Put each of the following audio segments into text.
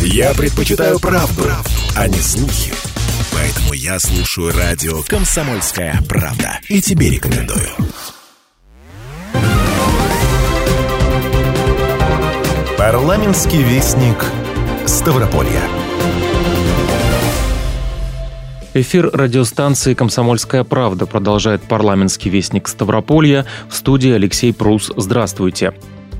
Я предпочитаю правду, а не слухи. Поэтому я слушаю радио «Комсомольская правда». И тебе рекомендую. Парламентский вестник Ставрополья. Эфир радиостанции «Комсомольская правда» продолжает парламентский вестник Ставрополья. В студии Алексей Прус. Здравствуйте.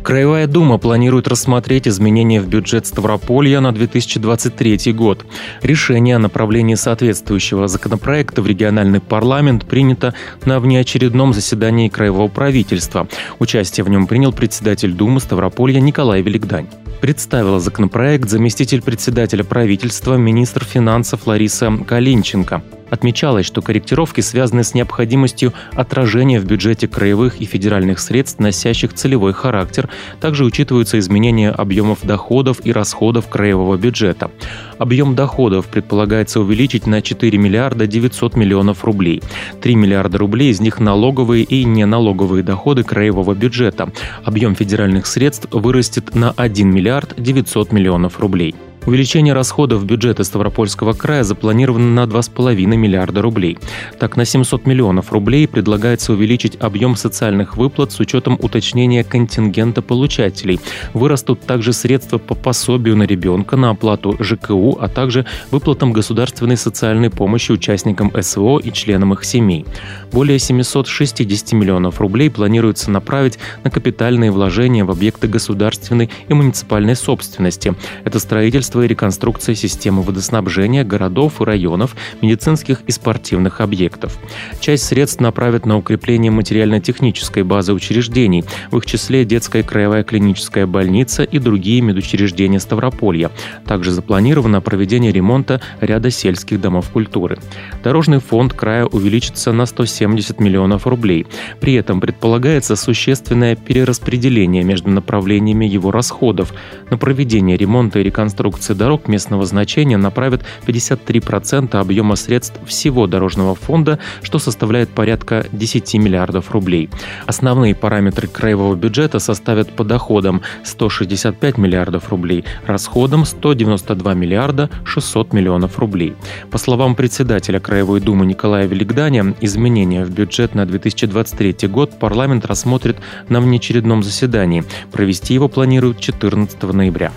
Краевая дума планирует рассмотреть изменения в бюджет Ставрополья на 2023 год. Решение о направлении соответствующего законопроекта в региональный парламент принято на внеочередном заседании краевого правительства. Участие в нем принял председатель Думы Ставрополья Николай Великдань. Представила законопроект заместитель председателя правительства, министр финансов Лариса Калинченко. Отмечалось, что корректировки связаны с необходимостью отражения в бюджете краевых и федеральных средств, носящих целевой характер. Также учитываются изменения объемов доходов и расходов краевого бюджета. Объем доходов предполагается увеличить на 4 миллиарда 900 миллионов рублей. 3 миллиарда рублей из них налоговые и неналоговые доходы краевого бюджета. Объем федеральных средств вырастет на 1 миллиард 900 миллионов рублей. Увеличение расходов бюджета Ставропольского края запланировано на 2,5 миллиарда рублей. Так, на 700 миллионов рублей предлагается увеличить объем социальных выплат с учетом уточнения контингента получателей. Вырастут также средства по пособию на ребенка, на оплату ЖКУ, а также выплатам государственной социальной помощи участникам СВО и членам их семей. Более 760 миллионов рублей планируется направить на капитальные вложения в объекты государственной и муниципальной собственности. Это строительство и реконструкция системы водоснабжения городов и районов, медицинских и спортивных объектов. Часть средств направят на укрепление материально-технической базы учреждений, в их числе детская краевая клиническая больница и другие медучреждения Ставрополья. Также запланировано проведение ремонта ряда сельских домов культуры. Дорожный фонд края увеличится на 170 миллионов рублей. При этом предполагается существенное перераспределение между направлениями его расходов. На проведение ремонта и реконструкции дорог местного значения направят 53% объема средств всего дорожного фонда, что составляет порядка 10 миллиардов рублей. Основные параметры краевого бюджета составят по доходам 165 миллиардов рублей, расходам 192 миллиарда 600 миллионов рублей. По словам председателя Краевой думы Николая Великданя, изменения в бюджет на 2023 год парламент рассмотрит на внеочередном заседании. Провести его планируют 14 ноября.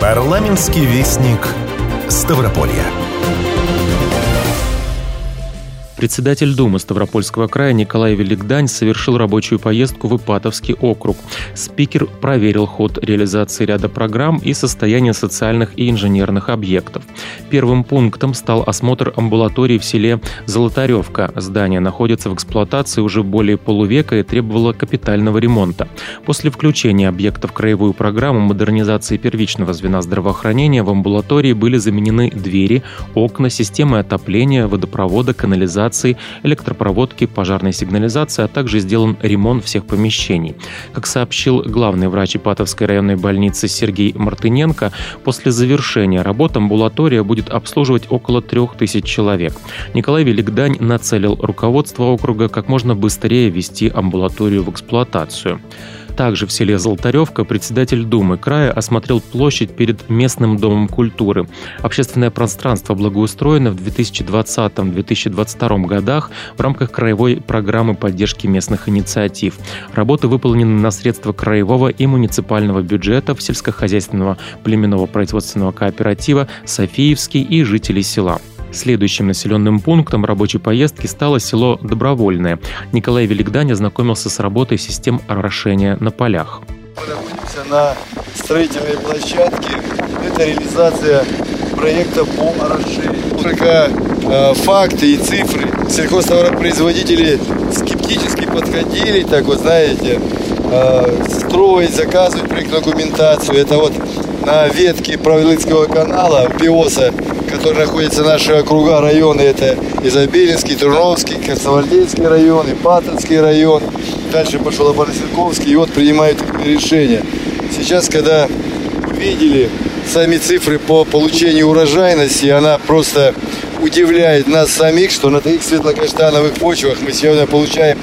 Парламентский вестник Ставрополья. Председатель Думы Ставропольского края Николай Великдань совершил рабочую поездку в Ипатовский округ. Спикер проверил ход реализации ряда программ и состояние социальных и инженерных объектов. Первым пунктом стал осмотр амбулатории в селе Золотаревка. Здание находится в эксплуатации уже более полувека и требовало капитального ремонта. После включения объекта в краевую программу модернизации первичного звена здравоохранения в амбулатории были заменены двери, окна, системы отопления, водопровода, канализации, электропроводки, пожарной сигнализации, а также сделан ремонт всех помещений. Как сообщил главный врач Ипатовской районной больницы Сергей Мартыненко, после завершения работ амбулатория будет обслуживать около 3000 человек. Николай Великдань нацелил руководство округа как можно быстрее ввести амбулаторию в эксплуатацию. Также в селе Золотаревка председатель Думы края осмотрел площадь перед местным домом культуры. Общественное пространство благоустроено в 2020-2022 годах в рамках краевой программы поддержки местных инициатив. Работы выполнены на средства краевого и муниципального бюджетов, сельскохозяйственного племенного производственного кооператива «Софиевский» и жителей села. Следующим населенным пунктом рабочей поездки стало село Добровольное. Николай Великдань ознакомился с работой систем орошения на полях. Мы находимся на строительной площадке. Это реализация проекта по орошению. Только факты и цифры. Сельхозтоваропроизводители скептически подходили, так вот, знаете, строить, заказывать проектдокументацию. Это вот на ветке Правоегорлыкского канала Пиоса, который находится наши округа, районы, это Изобилинский, Турновский, Красноармейский район, Ипатовский район, дальше пошел Апарасенковский, и вот принимают решение. Сейчас, когда увидели сами цифры по получению урожайности, она просто удивляет нас самих, что на таких светлокаштановых почвах мы сегодня получаем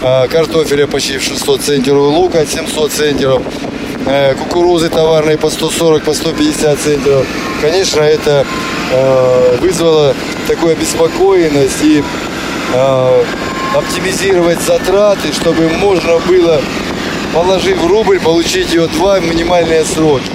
картофеля почти в 600 центнеров, лука 700 центнеров, кукурузы товарной по 140, по 150 центнеров. Конечно, это вызвало такую обеспокоенность, и оптимизировать затраты, чтобы можно было, положив рубль, получить его два минимальные сроки.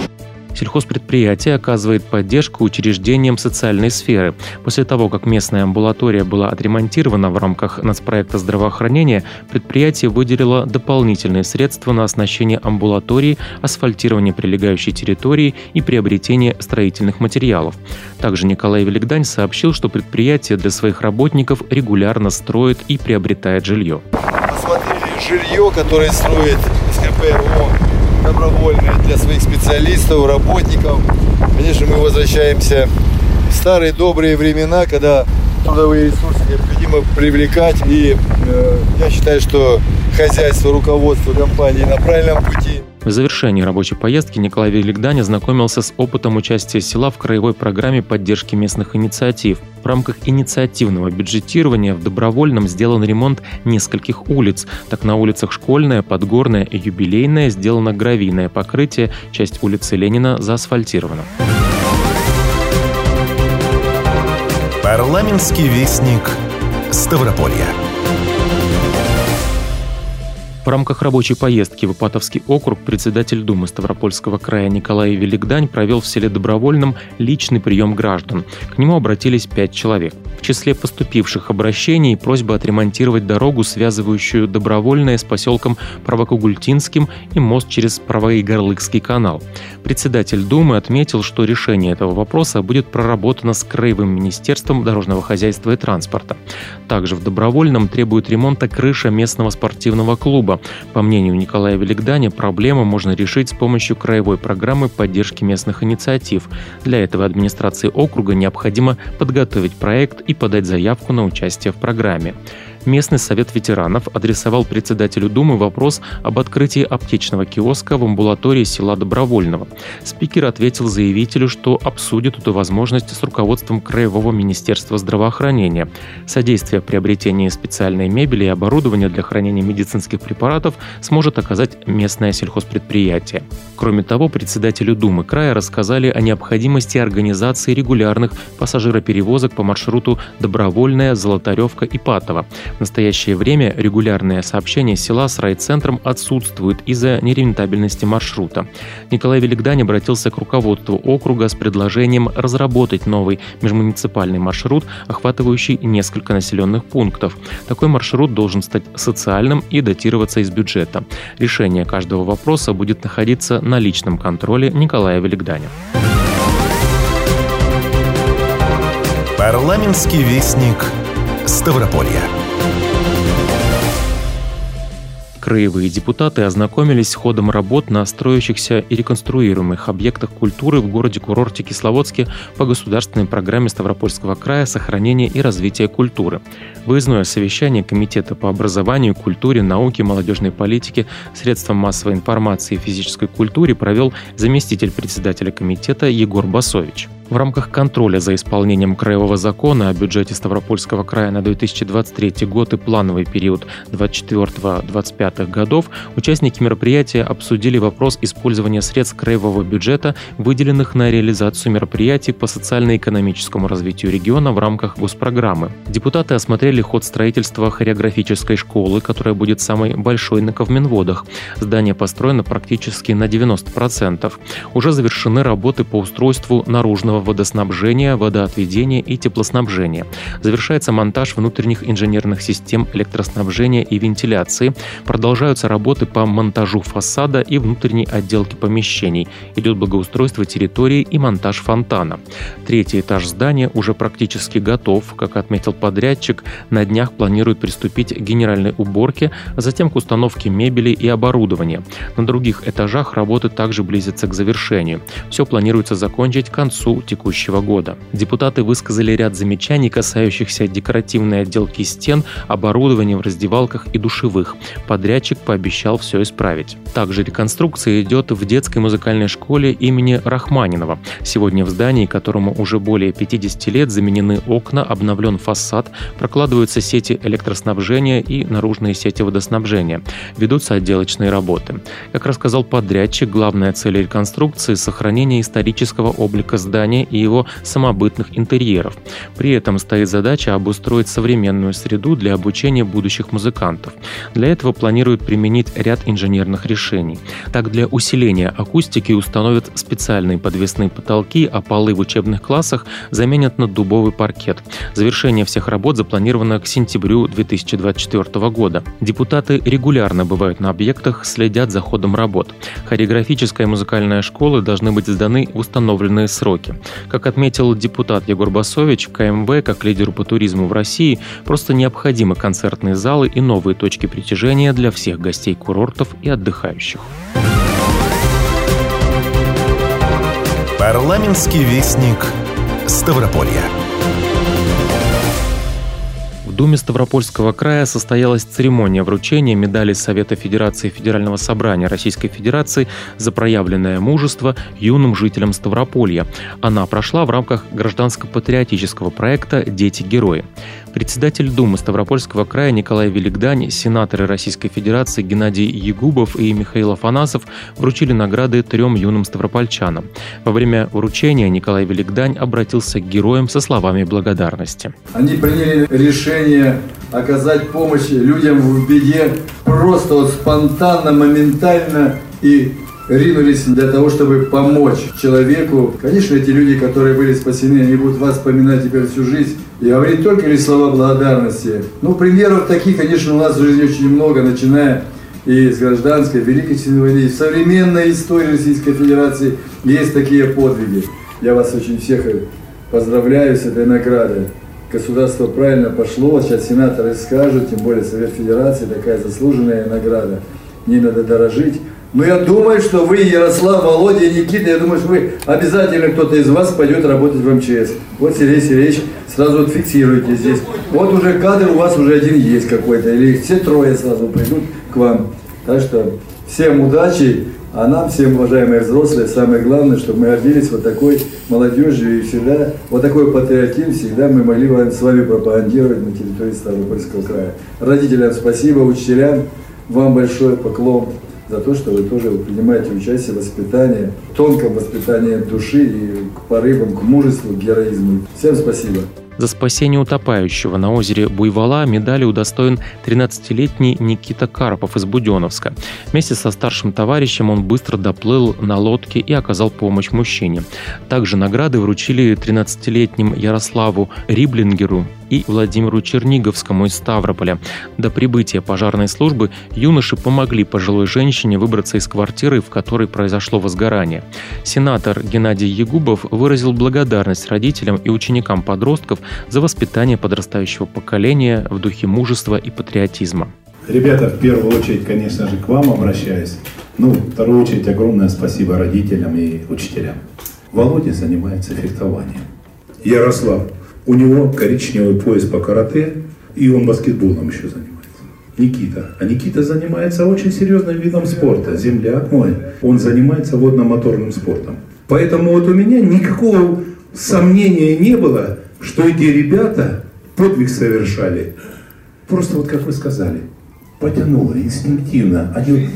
Сельхозпредприятие оказывает поддержку учреждениям социальной сферы. После того, как местная амбулатория была отремонтирована в рамках нацпроекта здравоохранения, предприятие выделило дополнительные средства на оснащение амбулатории, асфальтирование прилегающей территории и приобретение строительных материалов. Также Николай Великдань сообщил, что предприятие для своих работников регулярно строит и приобретает жилье. Посмотрели жилье, которое строит СКПРО. Добровольное для своих специалистов, работников. Конечно, мы возвращаемся в старые добрые времена, когда трудовые ресурсы необходимо привлекать. И я считаю, что хозяйство, руководство компании на правильном пути. В завершении рабочей поездки Николай Великдань ознакомился с опытом участия села в краевой программе поддержки местных инициатив. В рамках инициативного бюджетирования в Добровольном сделан ремонт нескольких улиц. Так, на улицах Школьная, Подгорная и Юбилейная сделано гравийное покрытие, часть улицы Ленина заасфальтирована. Парламентский вестник Ставрополья. В рамках рабочей поездки в Ипатовский округ председатель Думы Ставропольского края Николай Великдань провел в селе Добровольном личный прием граждан. К нему обратились 5 человек. В числе поступивших обращений просьба отремонтировать дорогу, связывающую Добровольное с поселком Правокугультинским, и мост через Правоегорлыкский канал. Председатель Думы отметил, что решение этого вопроса будет проработано с Краевым министерством дорожного хозяйства и транспорта. Также в Добровольном требует ремонта крыша местного спортивного клуба. По мнению Николая Великданя, проблему можно решить с помощью краевой программы поддержки местных инициатив. Для этого администрации округа необходимо подготовить проект и подать заявку на участие в программе. Местный совет ветеранов адресовал председателю Думы вопрос об открытии аптечного киоска в амбулатории села Добровольного. Спикер ответил заявителю, что обсудит эту возможность с руководством Краевого министерства здравоохранения. Содействие приобретению специальной мебели и оборудования для хранения медицинских препаратов сможет оказать местное сельхозпредприятие. Кроме того, председателю Думы края рассказали о необходимости организации регулярных пассажироперевозок по маршруту Добровольное, Золотаревка, Ипатово. В настоящее время регулярные сообщения села с райцентром отсутствуют из-за нерентабельности маршрута. Николай Великдань обратился к руководству округа с предложением разработать новый межмуниципальный маршрут, охватывающий несколько населенных пунктов. Такой маршрут должен стать социальным и датироваться из бюджета. Решение каждого вопроса будет находиться на личном контроле Николая Великданя. Парламентский вестник Ставрополья. Краевые депутаты ознакомились с ходом работ на строящихся и реконструируемых объектах культуры в городе-курорте Кисловодске по государственной программе Ставропольского края «Сохранение и развитие культуры». Выездное совещание Комитета по образованию, культуре, науке, молодежной политике, средствам массовой информации и физической культуре провел заместитель председателя комитета Егор Басович. В рамках контроля за исполнением краевого закона о бюджете Ставропольского края на 2023 год и плановый период 2024-2025 годов участники мероприятия обсудили вопрос использования средств краевого бюджета, выделенных на реализацию мероприятий по социально-экономическому развитию региона в рамках госпрограммы. Депутаты осмотрели ход строительства хореографической школы, которая будет самой большой на Кавминводах. Здание построено практически на 90%. Уже завершены работы по устройству наружного водоснабжения, водоотведения и теплоснабжения. Завершается монтаж внутренних инженерных систем электроснабжения и вентиляции. Продолжаются работы по монтажу фасада и внутренней отделке помещений. Идет благоустройство территории и монтаж фонтана. Третий этаж здания уже практически готов. Как отметил подрядчик, на днях планируют приступить к генеральной уборке, а затем к установке мебели и оборудования. На других этажах работы также близятся к завершению. Все планируется закончить к концу текущего года. Депутаты высказали ряд замечаний, касающихся декоративной отделки стен, оборудования в раздевалках и душевых. Подрядчик пообещал все исправить. Также реконструкция идет в детской музыкальной школе имени Рахманинова. Сегодня в здании, которому уже более 50 лет, заменены окна, обновлен фасад, прокладываются сети электроснабжения и наружные сети водоснабжения. Ведутся отделочные работы. Как рассказал подрядчик, главная цель реконструкции – сохранение исторического облика здания и его самобытных интерьеров. При этом стоит задача обустроить современную среду для обучения будущих музыкантов. Для этого планируют применить ряд инженерных решений. Так, для усиления акустики установят специальные подвесные потолки, а полы в учебных классах заменят на дубовый паркет. Завершение всех работ запланировано к сентябрю 2024 года. Депутаты регулярно бывают на объектах, следят за ходом работ. Хореографическая и музыкальная школы должны быть сданы в установленные сроки. Как отметил депутат Егор Басович, КМВ, как лидеру по туризму в России, просто необходимы концертные залы и новые точки притяжения для всех гостей курортов и отдыхающих. Парламентский вестник Ставрополья. В Думе Ставропольского края состоялась церемония вручения медали Совета Федерации Федерального собрания Российской Федерации за проявленное мужество юным жителям Ставрополья. Она прошла в рамках гражданско-патриотического проекта «Дети-герои». Председатель Думы Ставропольского края Николай Великдань, сенаторы Российской Федерации Геннадий Ягубов и Михаил Афанасов вручили награды трем юным ставропольчанам. Во время вручения Николай Великдань обратился к героям со словами благодарности. Они приняли решение оказать помощь людям в беде просто спонтанно, моментально и ринулись для того, чтобы помочь человеку. Конечно, эти люди, которые были спасены, они будут вас вспоминать теперь всю жизнь и говорить только лишь слова благодарности. Примеров таких, конечно, у нас в жизни очень много, начиная и с гражданской, Великой Отечественной войны, и в современной истории Российской Федерации есть такие подвиги. Я вас очень всех поздравляю с этой наградой. Государство правильно пошло, сейчас сенаторы скажут, тем более Совет Федерации, такая заслуженная награда, не надо дорожить. Но я думаю, что вы, Ярослав, Володя и Никита, я думаю, что вы обязательно, кто-то из вас пойдет работать в МЧС. Вот, Сергей Сергеевич, сразу вот фиксируйте здесь. Вот уже кадр у вас уже один есть какой-то, или все трое сразу придут к вам. Так что всем удачи, а нам, всем, уважаемые взрослые, самое главное, чтобы мы гордились вот такой молодежью и всегда, вот такой патриотизм всегда мы могли с вами пропагандировать на территории Ставропольского края. Родителям спасибо, учителям вам большой поклон за то, что вы тоже принимаете участие в воспитании, тонком воспитании души и к порывам, к мужеству, к героизму. Всем спасибо. За спасение утопающего на озере Буйвола медали удостоен 13-летний Никита Карпов из Буденновска. Вместе со старшим товарищем он быстро доплыл на лодке и оказал помощь мужчине. Также награды вручили 13-летним Ярославу Риблингеру и Владимиру Черниговскому из Ставрополя. До прибытия пожарной службы юноши помогли пожилой женщине выбраться из квартиры, в которой произошло возгорание. Сенатор Геннадий Ягубов выразил благодарность родителям и ученикам подростков за воспитание подрастающего поколения в духе мужества и патриотизма. Ребята, в первую очередь, конечно же, к вам обращаюсь. В вторую очередь, огромное спасибо родителям и учителям. Володя занимается фехтованием. Ярослав. У него коричневый пояс по карате, и он баскетболом еще занимается. Никита. А Никита занимается очень серьезным видом спорта. Земляк мой. Он занимается водно-моторным спортом. Поэтому вот у меня никакого сомнения не было, что эти ребята подвиг совершали. Просто вот как вы сказали, потянуло инстинктивно. Они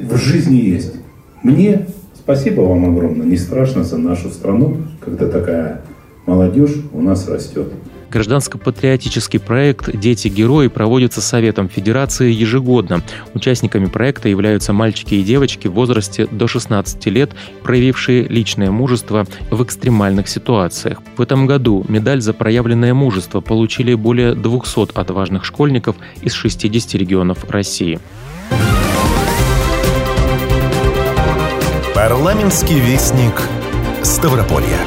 в жизни есть. Мне спасибо вам огромное. Не страшно за нашу страну, когда такая молодежь у нас растет. Гражданско-патриотический проект «Дети-герои» проводится Советом Федерации ежегодно. Участниками проекта являются мальчики и девочки в возрасте до 16 лет, проявившие личное мужество в экстремальных ситуациях. В этом году медаль за проявленное мужество получили более 200 отважных школьников из 60 регионов России. Парламентский вестник Ставрополья.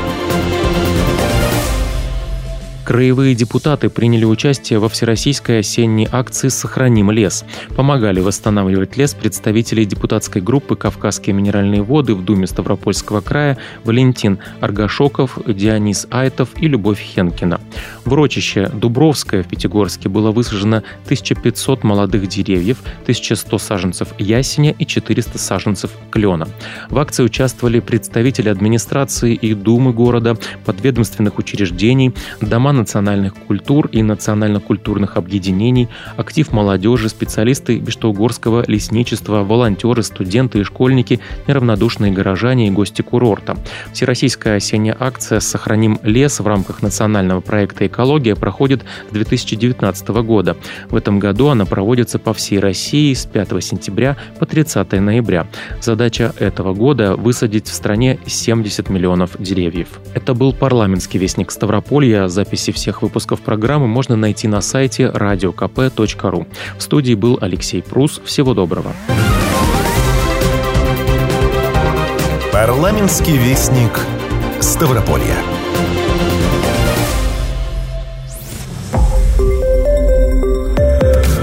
Краевые депутаты приняли участие во всероссийской осенней акции «Сохраним лес». Помогали восстанавливать лес представители депутатской группы «Кавказские минеральные воды» в Думе Ставропольского края Валентин Аргашоков, Дионис Айтов и Любовь Хенкина. В урочище Дубровское в Пятигорске было высажено 1500 молодых деревьев, 1100 саженцев ясеня и 400 саженцев клена. В акции участвовали представители администрации и Думы города, подведомственных учреждений, дома национальных культур и национально-культурных объединений, актив молодежи, специалисты Бештаугорского лесничества, волонтеры, студенты и школьники, неравнодушные горожане и гости курорта. Всероссийская осенняя акция «Сохраним лес» в рамках национального проекта «Экология» проходит с 2019 года. В этом году она проводится по всей России с 5 сентября по 30 ноября. Задача этого года – высадить в стране 70 миллионов деревьев. Это был парламентский вестник Ставрополья. Записи всех выпусков программы можно найти на сайте radiokp.ru. В студии был Алексей Прус. Всего доброго. Парламентский вестник Ставрополья.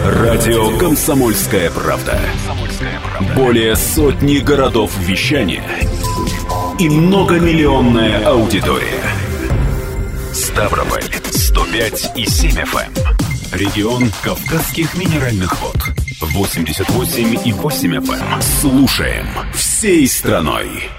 Радио «Комсомольская правда». Более сотни городов вещания и многомиллионная аудитория. Ставрополь 105,7 FM. Регион Кавказских минеральных вод 88,8 FM. Слушаем всей страной.